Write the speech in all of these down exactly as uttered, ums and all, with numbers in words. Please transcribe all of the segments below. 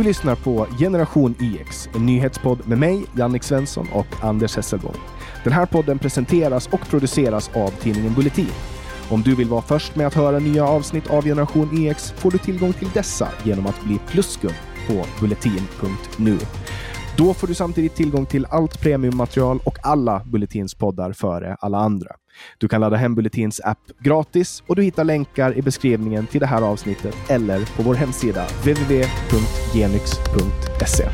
Du lyssnar på Generation E X, en nyhetspodd med mig, Jannik Svensson och Anders Hesselgård. Den här podden presenteras och produceras av tidningen Bulletin. Om du vill vara först med att höra nya avsnitt av Generation E X får du tillgång till dessa genom att bli pluskund på bulletin punkt nu. Då får du samtidigt tillgång till allt premiummaterial och alla Bulletins poddar före alla andra. Du kan ladda hem Bulletins app gratis och du hittar länkar i beskrivningen till det här avsnittet eller på vår hemsida w w w punkt genix punkt se.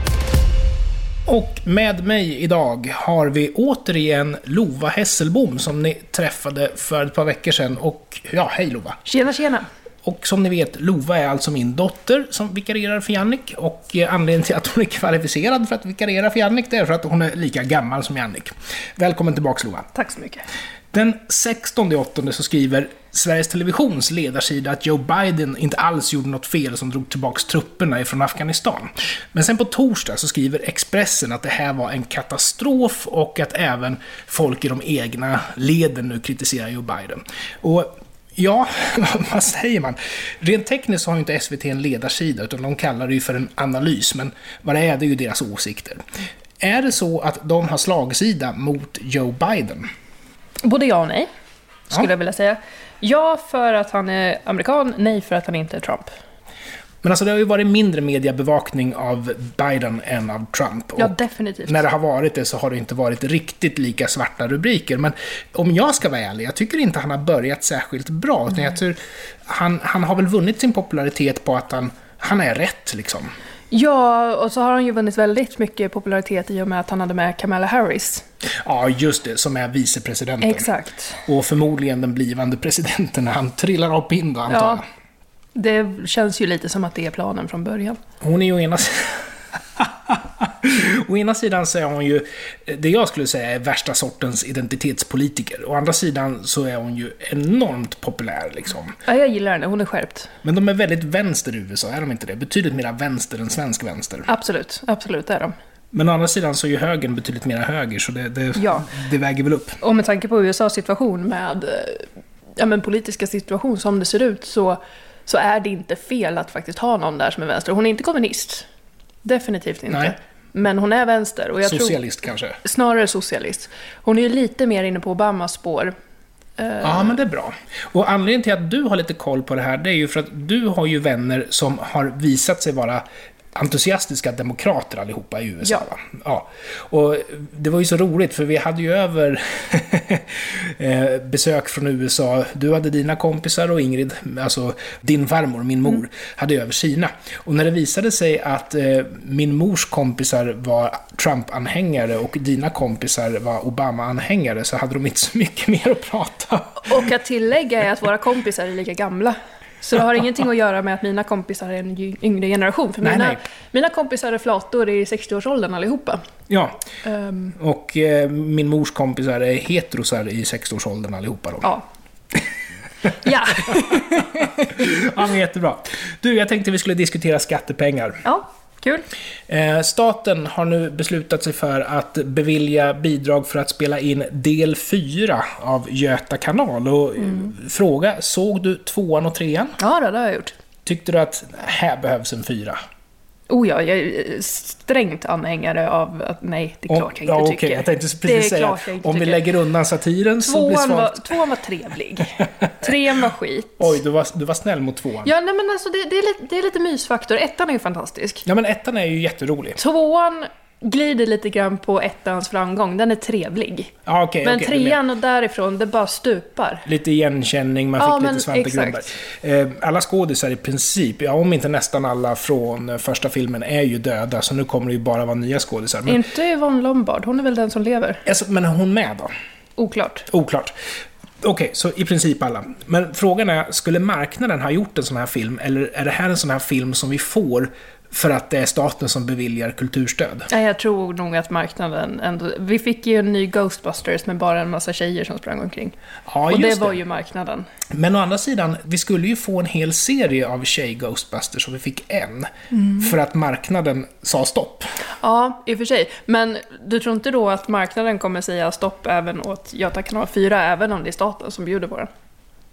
Och med mig idag har vi återigen Lova Hesselbom som ni träffade för ett par veckor sedan. Och ja, hej Lova. Tjena, tjena. Och som ni vet, Lova är alltså min dotter som vikarierar för Jannik. Och anledningen till att hon är kvalificerad för att vikariera för Jannik det är för att hon är lika gammal som Jannik. Välkommen tillbaka Lova. Tack så mycket. Den sextonde augusti så skriver Sveriges Televisions ledarsida att Joe Biden inte alls gjorde något fel som drog tillbaka trupperna ifrån Afghanistan. Men sen på torsdag så skriver Expressen att det här var en katastrof och att även folk i de egna leden nu kritiserar Joe Biden. Och ja, vad säger man? Rent tekniskt så har ju inte S V T en ledarsida utan de kallar det ju för en analys, men vad det är, det är ju deras åsikter. Är det så att de har slagsida mot Joe Biden? Både ja och nej, skulle ja. jag vilja säga. Ja för att han är amerikan, nej för att han inte är Trump. Men alltså det har ju varit mindre mediebevakning av Biden än av Trump. Och ja, definitivt. När det har varit det så har det inte varit riktigt lika svarta rubriker. Men om jag ska vara ärlig, jag tycker inte han har börjat särskilt bra. Mm. Jag tror, han, han har väl vunnit sin popularitet på att han, han är rätt liksom. Ja, och så har han ju vunnit väldigt mycket popularitet i och med att han hade med Kamala Harris. Ja, just det, som är vicepresidenten. Exakt. Och förmodligen den blivande presidenten när han trillar upp in då, antar jag. Det känns ju lite som att det är planen från början. Hon är ju ena Å ena sidan så är hon ju det jag skulle säga är värsta sortens identitetspolitiker. Å andra sidan så är hon ju enormt populär liksom. Ja, jag gillar henne, hon är skärpt. Men de är väldigt vänster i U S A, är de inte det? Betydligt mer vänster än svensk vänster. Absolut, absolut är de. Men å andra sidan så är ju högern betydligt mer höger, så det, det, ja. det väger väl upp. Och med tanke på U S A:s situation med ja, men politiska situation som det ser ut så, så är det inte fel att faktiskt ha någon där som är vänster. Hon är inte kommunist. Definitivt inte. Nej. Men hon är vänster. Och jag socialist tror, kanske? Snarare socialist. Hon är ju lite mer inne på Obamas spår. Ja, men det är bra. Och anledningen till att du har lite koll på det här det är ju för att du har ju vänner som har visat sig vara entusiastiska demokrater allihopa i U S A. Ja. Ja. Och det var ju så roligt för vi hade ju över besök från U S A. Du hade dina kompisar och Ingrid, alltså din farmor, min mor, mm. hade över Kina. Och när det visade sig att eh, min mors kompisar var Trump-anhängare och dina kompisar var Obama-anhängare så hade de inte så mycket mer att prata. Och att tillägga är att våra kompisar är lika gamla. Så det har ingenting att göra med att mina kompisar är en yngre generation. För nej, mina, nej. mina kompisar är flator i sextioårsåldern allihopa. Ja, um, och eh, min mors kompisar är heterosar i sextioårsåldern allihopa då. Ja. ja. ja, men jättebra. Du, jag tänkte vi skulle diskutera skattepengar. Ja. Kul. Eh, staten har nu beslutat sig för att bevilja bidrag för att spela in del fyra av Göta kanal. Och mm. fråga, såg du tvåan och trean? Ja, det har jag gjort. Tyckte du att här behövs en fyra? Oh ja, jag är strängt anhängare av att nej, det är klart jag inte ja, tycker. Okay. Jag tänkte precis säga, om vi tycker. lägger undan satiren så tvåan blir svagt. Tvåan var trevlig. Trean var skit. Oj, du var, du var snäll mot tvåan. Ja, nej, men alltså, det, det, är lite, det är lite mysfaktor. Ettan är ju fantastisk. Ja, men ettan är ju jätterolig. Tvåan glider lite grann på ettans framgång. Den är trevlig. Ah, okay, men okay, trean och därifrån, det bara stupar. Lite igenkänning, man ah, fick lite Svante Grundberg. Eh, alla skådisar i princip, ja, om inte nästan alla från första filmen är ju döda, så nu kommer det ju bara vara nya skådisar. Men inte Yvonne Lombard, hon är väl den som lever. Alltså, men är hon med då? Oklart. Oklart. Okej, okay, så i princip alla. Men frågan är, skulle marknaden ha gjort en sån här film, eller är det här en sån här film som vi får för att det är staten som beviljar kulturstöd? Ja, jag tror nog att marknaden ändå. Vi fick ju en ny Ghostbusters med bara en massa tjejer som sprang omkring. Ja, och det, det var ju marknaden. Men å andra sidan, vi skulle ju få en hel serie av tjej-Ghostbusters och vi fick en. Mm. För att marknaden sa stopp. Ja, i och för sig. Men du tror inte då att marknaden kommer säga stopp även åt Göta kanal fyra även om det är staten som bjuder på den?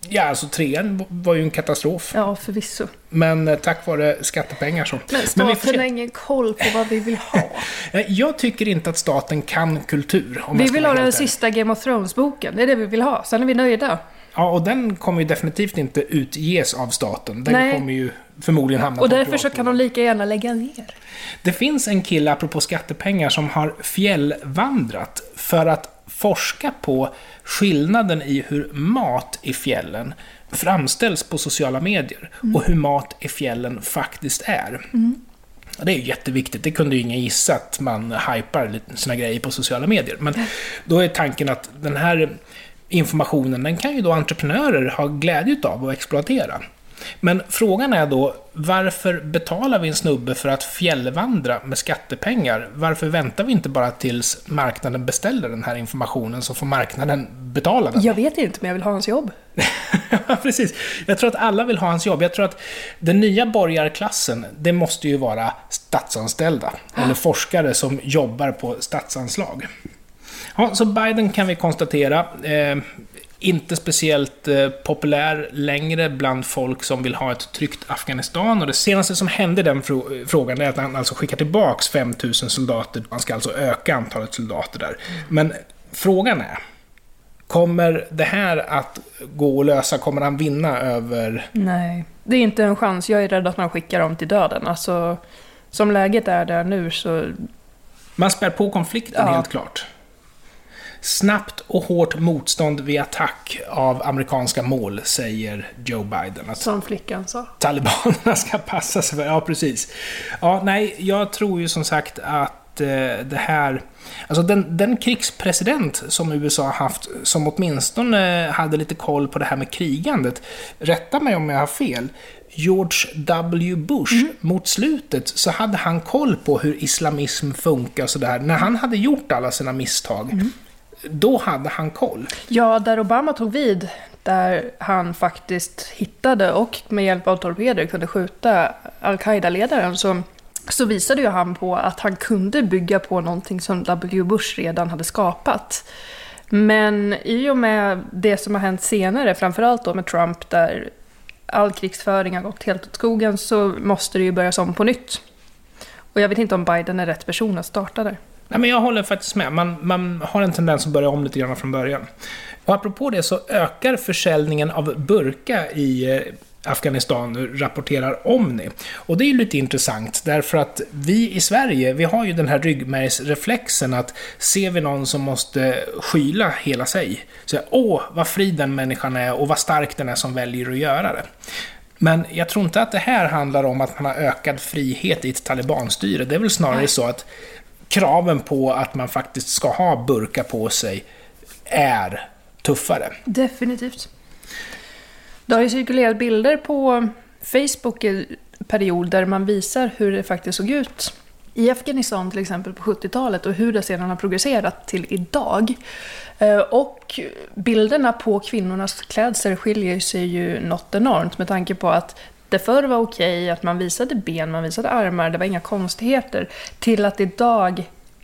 Ja, alltså trean var ju en katastrof. Ja, förvisso. Men tack vare skattepengar så. Men staten men har ingen koll på vad vi vill ha. Jag tycker inte att staten kan kultur. Om vi vill ha den sista Game of Thrones-boken. Det är det vi vill ha. Sen är vi nöjda. Ja, och den kommer ju definitivt inte utges av staten. Den Nej. kommer ju förmodligen hamna på. Och därför så kan de lika gärna lägga ner. Det finns en kille, apropå skattepengar, som har fjällvandrat för att forska på skillnaden i hur mat i fjällen framställs på sociala medier mm. och hur mat i fjällen faktiskt är. Mm. Det är ju jätteviktigt. Det kunde ju ingen gissa att man hypar sina grejer på sociala medier. Men då är tanken att den här informationen, den kan ju då entreprenörer ha glädje av att exploatera. Men frågan är då, varför betalar vi en snubbe för att fjällvandra med skattepengar? Varför väntar vi inte bara tills marknaden beställer den här informationen, så får marknaden betala den? Jag vet inte, men jag vill ha hans jobb. Precis. Jag tror att alla vill ha hans jobb. Jag tror att den nya borgarklassen, det måste ju vara statsanställda eller forskare som jobbar på statsanslag. Ja, så Biden kan vi konstatera eh, inte speciellt eh, populär längre bland folk som vill ha ett tryggt Afghanistan. Och det senaste som hände i den fro- frågan är att han alltså skickar tillbaks fem tusen soldater. Man ska alltså öka antalet soldater där. Men frågan är, kommer det här att gå att lösa? Kommer han vinna över... Nej, det är inte en chans. Jag är rädd att man skickar dem till döden. Alltså, som läget är där nu så... Man spär på konflikten, ja. Helt klart. Snabbt och hårt motstånd vid attack av amerikanska mål, säger Joe Biden. Att som flickan sa. Talibanerna ska passa sig för. Ja, precis. Ja, nej, jag tror ju som sagt att eh, det här... Alltså den, den krigspresident som U S A haft, som åtminstone hade lite koll på det här med krigandet, rätta mig om jag har fel, George W. Bush, mm. mot slutet så hade han koll på hur islamism funkar och sådär. När han hade gjort alla sina misstag... Mm. Då hade han koll. Ja, där Obama tog vid, där han faktiskt hittade och med hjälp av torpeder kunde skjuta al-Qaida-ledaren, så, så visade ju han på att han kunde bygga på någonting som W. Bush redan hade skapat. Men i och med det som har hänt senare, framförallt då med Trump, där all krigsföring har gått helt åt skogen, så måste det ju börjas om på nytt. Och jag vet inte om Biden är rätt person att starta där. Nej, men jag håller faktiskt med. Man, man har en tendens att börja om lite grann från början. Och apropå det så ökar försäljningen av burka i Afghanistan nu, rapporterar Omni. Och det är ju lite intressant därför att vi i Sverige, vi har ju den här ryggmärgsreflexen att ser vi någon som måste skyla hela sig, så åh, vad fri den människan är och vad stark den är som väljer att göra det. Men jag tror inte att det här handlar om att man har ökad frihet i ett talibanstyre. Det är väl snarare Nej. så att kraven på att man faktiskt ska ha burka på sig är tuffare. Definitivt. Det har ju cirkulerat bilder på Facebook i period där man visar hur det faktiskt såg ut i Afghanistan till exempel på sjuttiotalet och hur det sedan har progresserat till idag. Och bilderna på kvinnornas klädsel skiljer sig ju något enormt med tanke på att det förr var okej att man visade ben, man visade armar, det var inga konstigheter, till att idag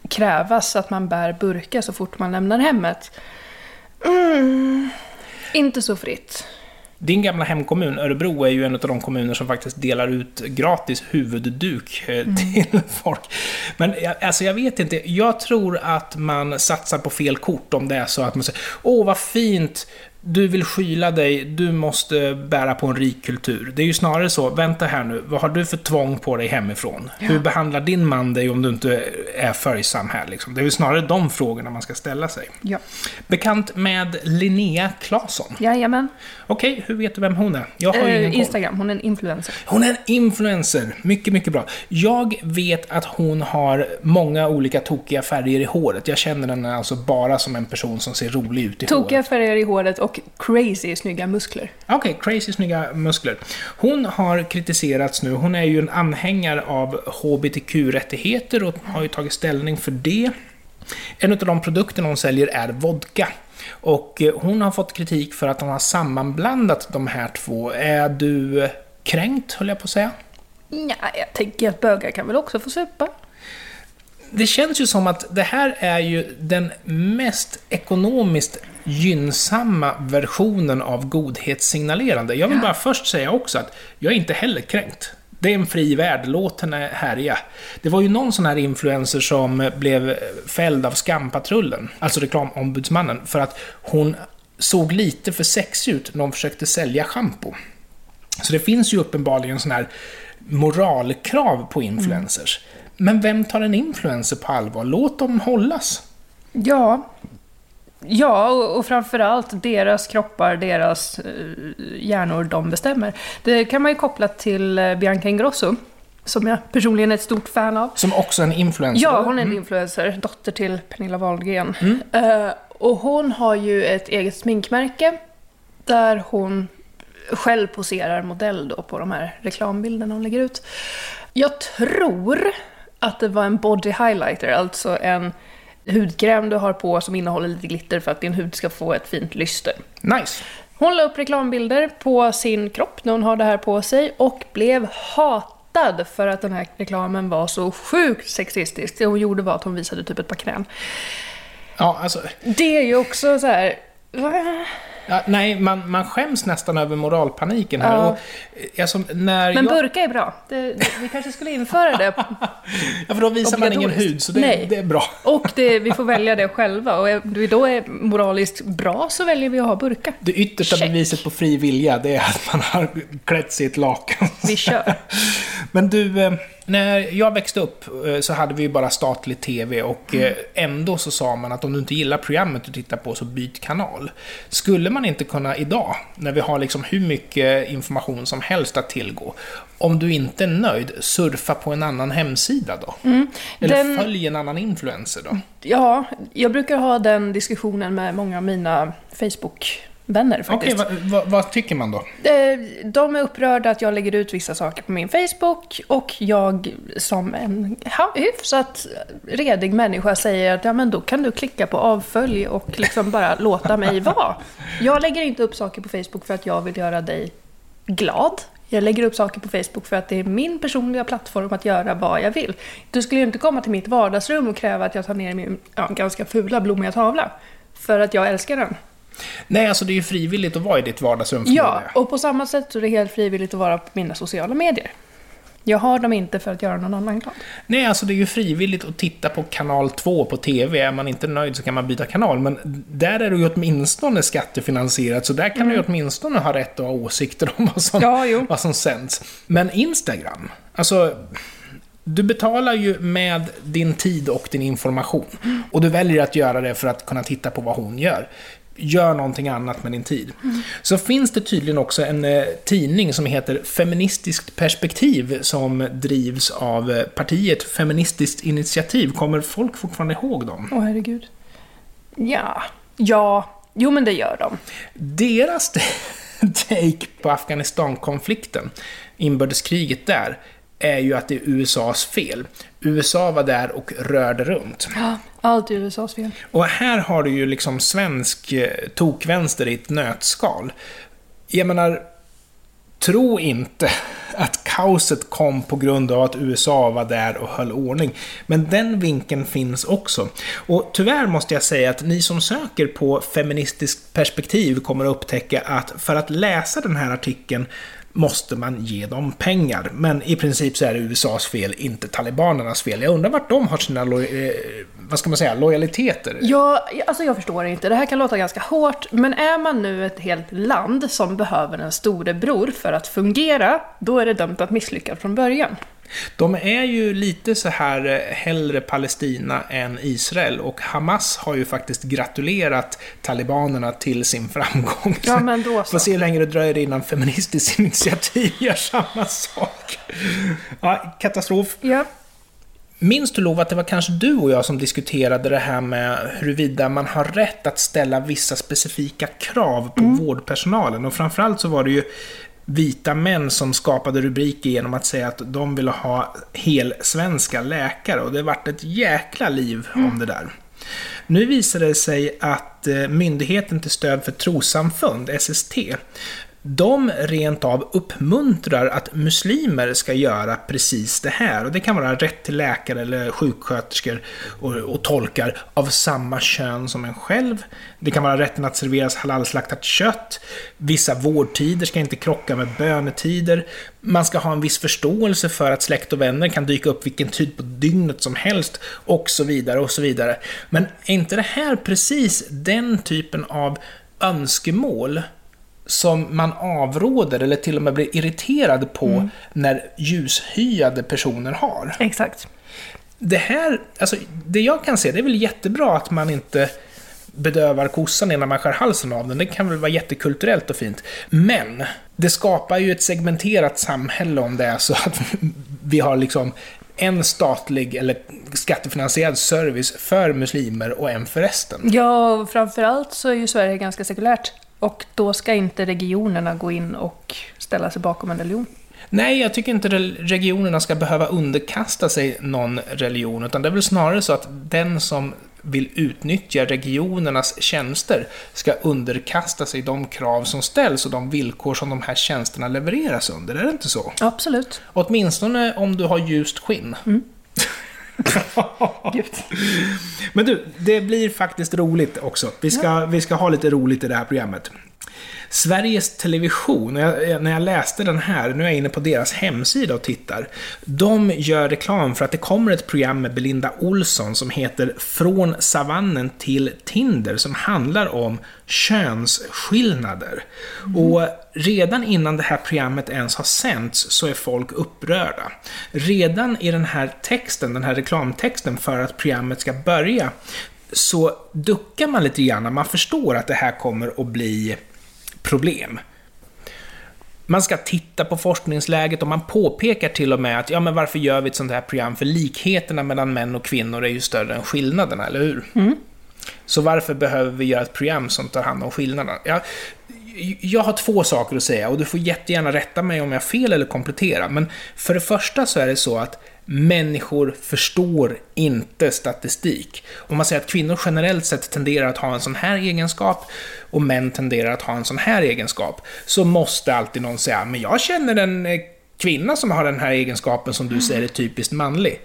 krävas att man bär burka så fort man lämnar hemmet. Mm. Inte så fritt. Din gamla hemkommun Örebro är ju en av de kommuner som faktiskt delar ut gratis huvudduk mm. till folk. Men alltså, jag vet inte, jag tror att man satsar på fel kort om det är så att man säger, åh vad fint, du vill skyla dig, du måste bära på en rik kultur. Det är ju snarare så, vänta här nu, vad har du för tvång på dig hemifrån? Ja. Hur behandlar din man dig om du inte är följsam här? Liksom? Det är ju snarare de frågorna man ska ställa sig. Ja. Bekant med Linnea Claeson. Jajamän. Okej, hur vet du vem hon är? Jag har eh, ju Instagram, hon är en influencer. Hon är en influencer, mycket mycket bra. Jag vet att hon har många olika tokiga färger i håret. Jag känner henne alltså bara som en person som ser rolig ut i tokiga håret. Tokiga färger i håret och Och crazy snygga muskler. Okej, okay, crazy snygga muskler. Hon har kritiserats nu. Hon är ju en anhängare av H B T Q-rättigheter och har ju tagit ställning för det. En av de produkter hon säljer är vodka. Och hon har fått kritik för att hon har sammanblandat de här två. Är du kränkt, höll jag på att säga? Nej, jag tänker att bögar kan väl också få supa. det känns ju som att det här är ju den mest ekonomiskt gynnsamma versionen av godhetssignalerande. Jag vill ja. bara först säga också att jag är inte heller kränkt. Det är en fri värld, låt henne härja. Det var ju någon sån här influencer som blev fälld av Skampatrullen, alltså reklamombudsmannen, för att hon såg lite för sexig ut när hon försökte sälja shampoo. Så det finns ju uppenbarligen sån här moralkrav på influencers. Mm. Men vem tar en influencer på allvar? Låt dem hållas. Ja, ja och framförallt deras kroppar, deras hjärnor, de bestämmer. Det kan man ju koppla till Bianca Ingrosso, som jag personligen är ett stort fan av. Som också är en influencer? Ja, hon är en mm. influencer, dotter till Pernilla Wahlgren. Mm. Och hon har ju ett eget sminkmärke där hon själv poserar modell då på de här reklambilderna hon lägger ut. Jag tror att det var en body highlighter, alltså en hudkräm du har på som innehåller lite glitter för att din hud ska få ett fint lyster. Nice. Hon la upp reklambilder på sin kropp när hon har det här på sig och blev hatad för att den här reklamen var så sjukt sexistisk. Det hon gjorde var att hon visade typ ett par knän. Ja, alltså. Det är ju också så här... Ja, nej, man, man skäms nästan över moralpaniken här. Ja. Och, alltså, när Men jag... burka är bra. Det, det, vi kanske skulle införa det. Ja, för då visar man ingen hud, så det, det är bra. Och det, vi får välja det själva. Och om vi då är moraliskt bra så väljer vi att ha burka. Det yttersta Check. beviset på fri vilja, det är att man har klätt sig i ett lakan. Vi kör. Men du... När jag växte upp så hade vi ju bara statlig tv och mm. ändå så sa man att om du inte gillar programmet du tittar på så byt kanal. Skulle man inte kunna idag, när vi har liksom hur mycket information som helst att tillgå, om du inte är nöjd, surfa på en annan hemsida då? Mm. Den... Eller följ en annan influencer då? Ja, jag brukar ha den diskussionen med många av mina Facebook- vänner faktiskt. Okej, vad, vad, vad tycker man då? De är upprörda att jag lägger ut vissa saker på min Facebook och jag som en hyfsat redig människa säger att ja, men då kan du klicka på avfölj och liksom bara låta mig vara. Jag lägger inte upp saker på Facebook för att jag vill göra dig glad. Jag lägger upp saker på Facebook för att det är min personliga plattform att göra vad jag vill. Du skulle ju inte komma till mitt vardagsrum och kräva att jag tar ner min ja, ganska fula blommiga tavla för att jag älskar den. Nej, alltså det är ju frivilligt att vara i ditt vardagsrum. Ja, och på samma sätt så är det helt frivilligt att vara på mina sociala medier. Jag har dem inte för att göra någon annan glad. Nej, alltså det är ju frivilligt att titta på kanal två på tv. Är man inte nöjd så kan man byta kanal. Men där är det ju åtminstone skattefinansierat. Så där kan mm. du ju åtminstone ha rätt att ha åsikter om vad som, ja, vad som sänds. Men Instagram, alltså... Du betalar ju med din tid och din information. Mm. Och du väljer att göra det för att kunna titta på vad hon gör. Gör någonting annat med din tid. Mm. Så finns det tydligen också en eh, tidning som heter Feministiskt perspektiv som drivs av eh, partiet Feministiskt initiativ. Kommer folk fortfarande ihåg dem? Åh, herregud. Ja. Ja. Jo, men det gör de. Deras take på Afghanistan-konflikten, inbördeskriget där, är ju att det är U S A:s fel. U S A var där och rörde runt. Ja, allt är U S A:s fel. Och här har du ju liksom svensk tokvänster i ett nötskal. Jag menar, tro inte att kaoset kom på grund av att U S A var där och höll ordning. Men den vinkeln finns också. Och tyvärr måste jag säga att ni som söker på feministiskt perspektiv kommer att upptäcka att för att läsa den här artikeln måste man ge dem pengar. Men i princip så är det U S A:s fel, inte talibanernas fel. Jag undrar vart de har sina lo- vad ska man säga, lojaliteter. Ja, alltså jag förstår inte. Det här kan låta ganska hårt. Men är man nu ett helt land som behöver en storebror för att fungera, då är det dömt att misslyckas från början. De är ju lite så här hellre Palestina än Israel, och Hamas har ju faktiskt gratulerat talibanerna till sin framgång. Ja, men då så. Får se hur länge det dröjer innan feministiskt initiativ gör samma sak. Ja, katastrof. Ja. Minns du, Lova, att det var kanske du och jag som diskuterade det här med huruvida man har rätt att ställa vissa specifika krav på mm. vårdpersonalen, och framförallt så var det ju vita män som skapade rubriker genom att säga att de ville ha helsvenska läkare, och det har varit ett jäkla liv mm. om det där. Nu visar det sig att myndigheten till stöd för trossamfund, S S T, de rent av uppmuntrar att muslimer ska göra precis det här. Och det kan vara rätt till läkare eller sjuksköterskor och, och tolkar av samma kön som en själv. Det kan vara rätten att serveras halalslaktat kött. Vissa vårdtider ska inte krocka med bönetider. Man ska ha en viss förståelse för att släkt och vänner kan dyka upp vilken tid på dygnet som helst och så vidare och så vidare. Men är inte det här precis den typen av önskemål som man avråder eller till och med blir irriterad på mm. när ljushyade personer har? Exakt. Det här, alltså det jag kan se, det är väl jättebra att man inte bedövar kossan innan man skär halsen av den. Det kan väl vara jättekulturellt och fint. Men det skapar ju ett segmenterat samhälle om det är så att vi har liksom en statlig eller skattefinansierad service för muslimer och en för resten. Ja, framförallt så är ju Sverige ganska sekulärt. Och då ska inte regionerna gå in och ställa sig bakom en religion. Nej, jag tycker inte regionerna ska behöva underkasta sig någon religion, utan det är väl snarare så att den som vill utnyttja regionernas tjänster ska underkasta sig de krav som ställs och de villkor som de här tjänsterna levereras under. Är det inte så? Absolut. Åtminstone om du har ljust skinn. Mm. Men du, det blir faktiskt roligt också. Vi ska, ja. vi ska ha lite roligt i det här programmet. Sveriges Television, när jag, när jag läste den här, nu är jag inne på deras hemsida och tittar. De gör reklam för att det kommer ett program med Belinda Olsson som heter Från savannen till tinder, som handlar om könsskillnader. Mm. Och redan innan det här programmet ens har sänts så är folk upprörda. Redan i den här texten, den här reklamtexten för att programmet ska börja, så duckar man lite grann. Man förstår att det här kommer att bli problem. Man ska titta på forskningsläget och man påpekar till och med att ja, men varför gör vi ett sånt här program? För likheterna mellan män och kvinnor är ju större än skillnaderna, eller hur? Mm. Så varför behöver vi göra ett program som tar hand om skillnaderna? Jag, jag har två saker att säga och du får jättegärna rätta mig om jag har fel eller komplettera. Men för det första så är det så att människor förstår inte statistik. Om man säger att kvinnor generellt sett tenderar att ha en sån här egenskap och män tenderar att ha en sån här egenskap, så måste alltid någon säga men jag känner en kvinna som har den här egenskapen som du säger är typiskt manlig.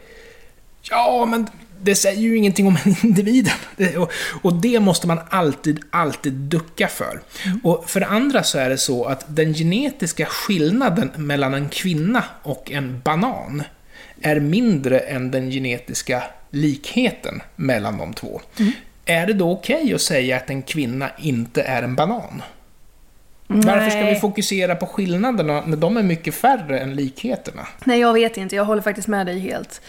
Ja, men det säger ju ingenting om individen. Och det måste man alltid, alltid ducka för. Och för det andra så är det så att den genetiska skillnaden mellan en kvinna och en banan är mindre än den genetiska likheten mellan de två. Mm. Är det då okej att säga att en kvinna inte är en banan? Nej. Varför ska vi fokusera på skillnaderna när de är mycket färre än likheterna? Nej, jag vet inte. Jag håller faktiskt med dig helt.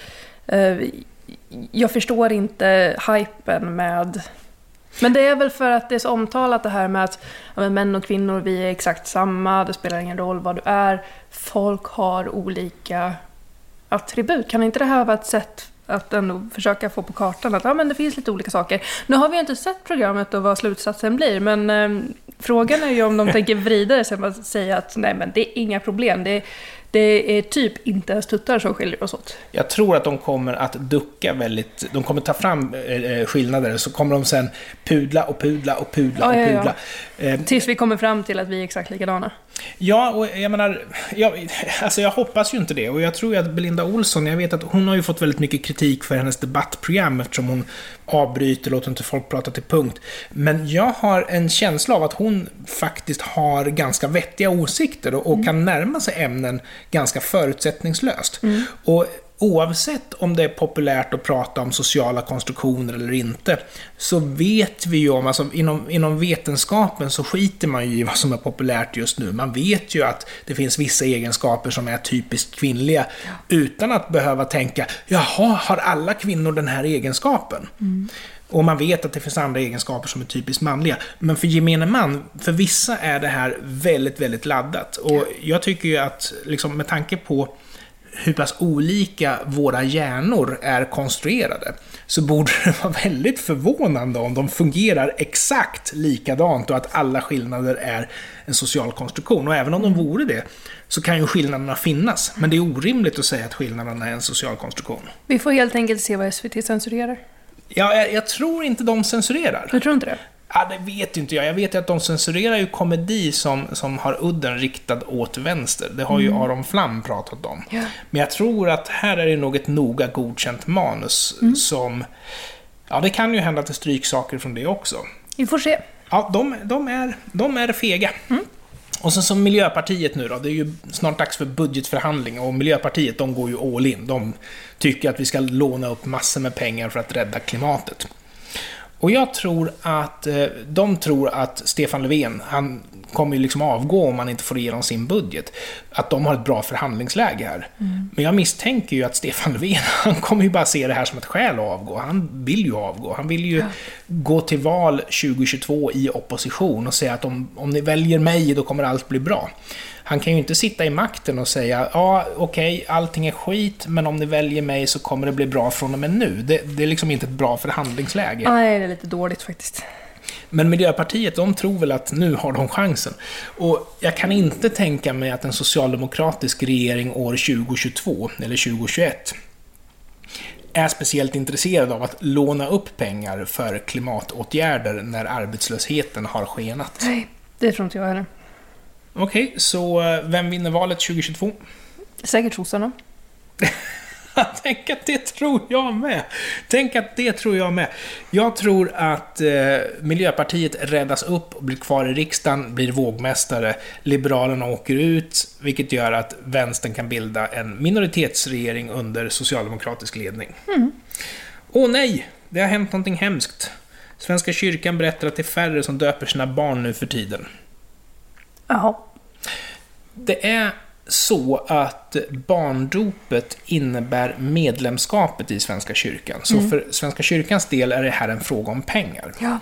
Jag förstår inte hypen med... Men det är väl för att det är så omtalat det här med att ja, män och kvinnor, vi är exakt samma. Det spelar ingen roll vad du är. Folk har olika... attribut. Kan inte det här vara ett sätt att ändå försöka få på kartan att ja, men det finns lite olika saker. Nu har vi inte sett programmet och vad slutsatsen blir, men eh, frågan är ju om de tänker vrida det sen och säga att nej, men det är inga problem. Det, det är typ inte ens tuttar som skiljer oss åt. Jag tror att de kommer att ducka väldigt, de kommer ta fram eh, skillnader, så kommer de sen pudla och pudla och pudla och ja, ja, pudla. Ja. Eh, Tills vi kommer fram till att vi är exakt likadana. Ja, och jag menar, jag, alltså jag hoppas ju inte det. Och jag tror att Belinda Olsson, jag vet att hon har ju fått väldigt mycket kritik för hennes debattprogram eftersom hon avbryter, låter inte folk prata till punkt. Men jag har en känsla av att hon faktiskt har ganska vettiga åsikter och, och mm. kan närma sig ämnen ganska förutsättningslöst. Mm. Och oavsett om det är populärt att prata om sociala konstruktioner eller inte, så vet vi ju om, alltså inom, inom vetenskapen så skiter man ju i vad som är populärt just nu. Man vet ju att det finns vissa egenskaper som är typiskt kvinnliga, ja, utan att behöva tänka, jaha, har alla kvinnor den här egenskapen? Mm. Och man vet att det finns andra egenskaper som är typiskt manliga. Men för gemene man, för vissa är det här väldigt, väldigt laddat. Och jag tycker ju att liksom, med tanke på hur pass olika våra hjärnor är konstruerade, så borde det vara väldigt förvånande om de fungerar exakt likadant och att alla skillnader är en social konstruktion. Och även om de vore det, så kan ju skillnaderna finnas. Men det är orimligt att säga att skillnaderna är en social konstruktion. Vi får helt enkelt se vad S V T censurerar. Ja, jag, jag tror inte de censurerar. Jag tror inte det. Ja, det vet ju inte jag. Jag vet ju att de censurerar ju komedi som, som har udden riktad åt vänster. Det har ju mm. Aron Flam pratat om. Ja. Men jag tror att här är det nog ett noga godkänt manus mm. som... Ja, det kan ju hända att det stryks saker från det också. Vi får se. Ja, de, de, är, de är fega. Mm. Och sen som Miljöpartiet nu då, det är ju snart dags för budgetförhandling och Miljöpartiet, de går ju all in. De tycker att vi ska låna upp massor med pengar för att rädda klimatet. Och jag tror att de tror att Stefan Löfven, han kommer ju liksom avgå om han inte får igenom sin budget. Att de har ett bra förhandlingsläge här. Mm. Men jag misstänker ju att Stefan Löfven, han kommer ju bara se det här som ett skäl att avgå. Han vill ju avgå. Han vill ju ja. gå till val tjugo tjugotvå i opposition och säga att om, om ni väljer mig då kommer allt bli bra. Han kan ju inte sitta i makten och säga ja, okej, okay, allting är skit men om ni väljer mig så kommer det bli bra från och med nu. Det, det är liksom inte ett bra förhandlingsläge. Nej, det är lite dåligt faktiskt. Men Miljöpartiet, de tror väl att nu har de chansen. Och jag kan inte tänka mig att en socialdemokratisk regering år tjugo tjugotvå eller tjugo tjugoett är speciellt intresserad av att låna upp pengar för klimatåtgärder när arbetslösheten har skenat. Nej, det tror inte jag heller. Okej, så vem vinner valet tjugo tjugotvå? Säkert sossarna. Tänk att det tror jag med. Tänk att det tror jag med. Jag tror att eh, Miljöpartiet räddas upp och blir kvar i riksdagen, blir vågmästare. Liberalerna åker ut, vilket gör att vänstern kan bilda en minoritetsregering under socialdemokratisk ledning. Mm. Åh nej, det har hänt någonting hemskt. Svenska kyrkan berättar att det är färre som döper sina barn nu för tiden. Jaha. Det är så att barndopet innebär medlemskapet i Svenska kyrkan. Så mm. för Svenska kyrkans del är det här en fråga om pengar. Ja.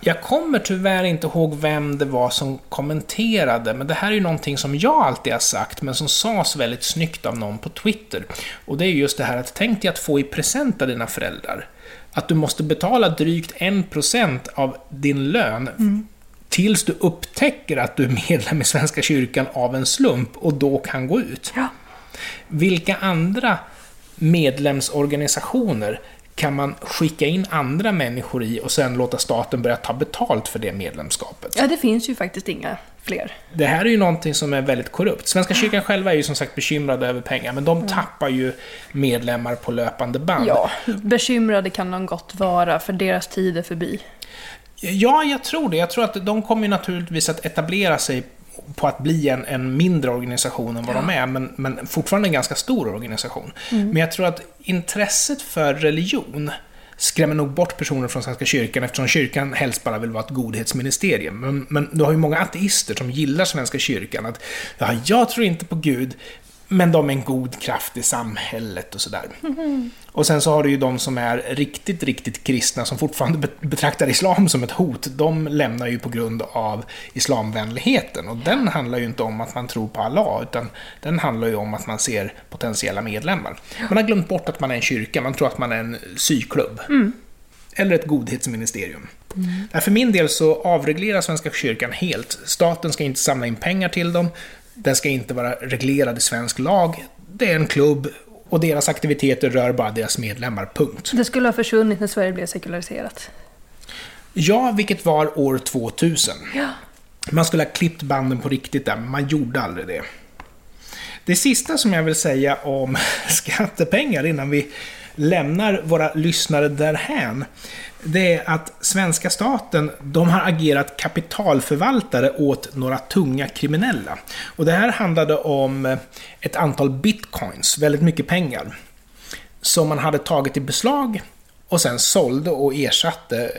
Jag kommer tyvärr inte ihåg vem det var som kommenterade, men det här är ju någonting som jag alltid har sagt men som sades väldigt snyggt av någon på Twitter. Och det är just det här att tänk dig att få i present av dina föräldrar att du måste betala drygt en procent av din lön mm. tills du upptäcker att du är medlem i Svenska kyrkan av en slump och då kan gå ut. Ja. Vilka andra medlemsorganisationer kan man skicka in andra människor i och sen låta staten börja ta betalt för det medlemskapet? Ja, det finns ju faktiskt inga fler. Det här är ju någonting som är väldigt korrupt. Svenska kyrkan själva är ju som sagt bekymrade över pengar, men de mm. tappar ju medlemmar på löpande band. Ja, bekymrade kan de gott vara, för deras tid är förbi. Ja, jag tror det. Jag tror att de kommer naturligtvis att etablera sig på att bli en, en mindre organisation än vad ja. de är, men, men fortfarande en ganska stor organisation. Mm. Men jag tror att intresset för religion skrämmer nog bort personer från Svenska kyrkan eftersom kyrkan helst bara vill vara ett godhetsministerium. Men, men du har ju många ateister som gillar Svenska kyrkan. Att, ja, jag tror inte på Gud, men de är en god kraft i samhället och sådär. Mm. Och sen så har du ju de som är riktigt, riktigt kristna som fortfarande betraktar islam som ett hot. De lämnar ju på grund av islamvänligheten. Och den handlar ju inte om att man tror på Allah, utan den handlar ju om att man ser potentiella medlemmar. Man har glömt bort att man är en kyrka, man tror att man är en syklubb. Mm. Eller ett godhetsministerium. Mm. För min del så avreglerar Svenska kyrkan helt. Staten ska inte samla in pengar till dem. Den ska inte vara reglerad i svensk lag. Det är en klubb och deras aktiviteter rör bara deras medlemmar, punkt. Det skulle ha försvunnit när Sverige blev sekulariserat. Ja, vilket var år två tusen. Ja. Man skulle ha klippt banden på riktigt där, men man gjorde aldrig det. Det sista som jag vill säga om skattepengar innan vi lämnar våra lyssnare därhän, det är att svenska staten, de har agerat kapitalförvaltare åt några tunga kriminella. Och det här handlade om ett antal bitcoins, väldigt mycket pengar, som man hade tagit i beslag och sen sålde och ersatte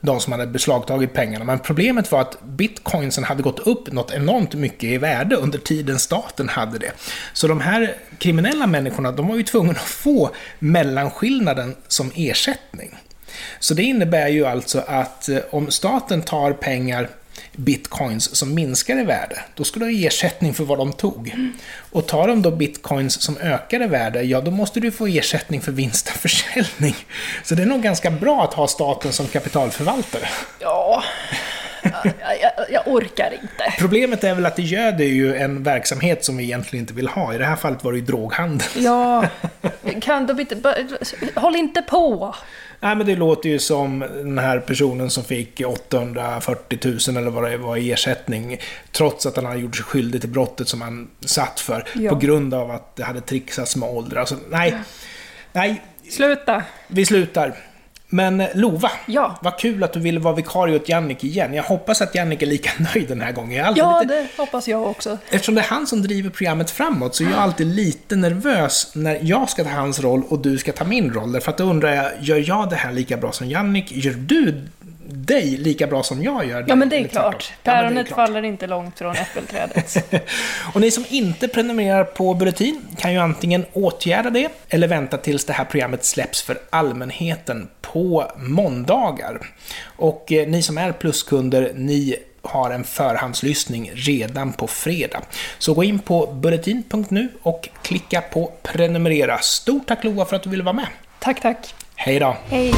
de som hade beslagtagit pengarna. Men problemet var att bitcoinsen hade gått upp något enormt mycket i värde under tiden staten hade det. Så de här kriminella människorna, de var ju tvungna att få mellanskillnaden som ersättning. Så det innebär ju alltså att om staten tar pengar, bitcoins, som minskar i värde, då skulle du ha ersättning för vad de tog. Mm. Och tar de då bitcoins som ökar i värde, ja då måste du få ersättning för vinst av försäljning. Så det är nog ganska bra att ha staten som kapitalförvaltare. Ja, jag, jag, jag orkar inte. Problemet är väl att det gör det ju en verksamhet som vi egentligen inte vill ha. I det här fallet var det ju droghandel. Ja, kan de inte, bara, håll inte på. Nej, men det låter ju som den här personen som fick åttahundrafyrtio tusen eller vad det var i ersättning trots att han hade gjort sig skyldig till brottet som han satt för, ja, på grund av att det hade trixats med ålder. Alltså, nej, ja. nej. Sluta. Vi slutar. Men Lova, ja, vad kul att du ville vara vikarie åt Jannik igen. Jag hoppas att Jannik är lika nöjd den här gången. Ja, lite... det hoppas jag också. Eftersom det är han som driver programmet framåt så är jag alltid lite nervös när jag ska ta hans roll och du ska ta min roll. För att då undrar jag, gör jag det här lika bra som Jannik? Gör du dig lika bra som jag gör? Ja, men det är klart. Päronet faller inte långt från äppelträdet. Och ni som inte prenumererar på Bulletin kan ju antingen åtgärda det eller vänta tills det här programmet släpps för allmänheten på måndagar. Och eh, ni som är pluskunder, ni har en förhandslyssning redan på fredag. Så gå in på bulletin punkt nu och klicka på prenumerera. Stort tack Lova för att du ville vara med. Tack, tack. Hej då. Hej.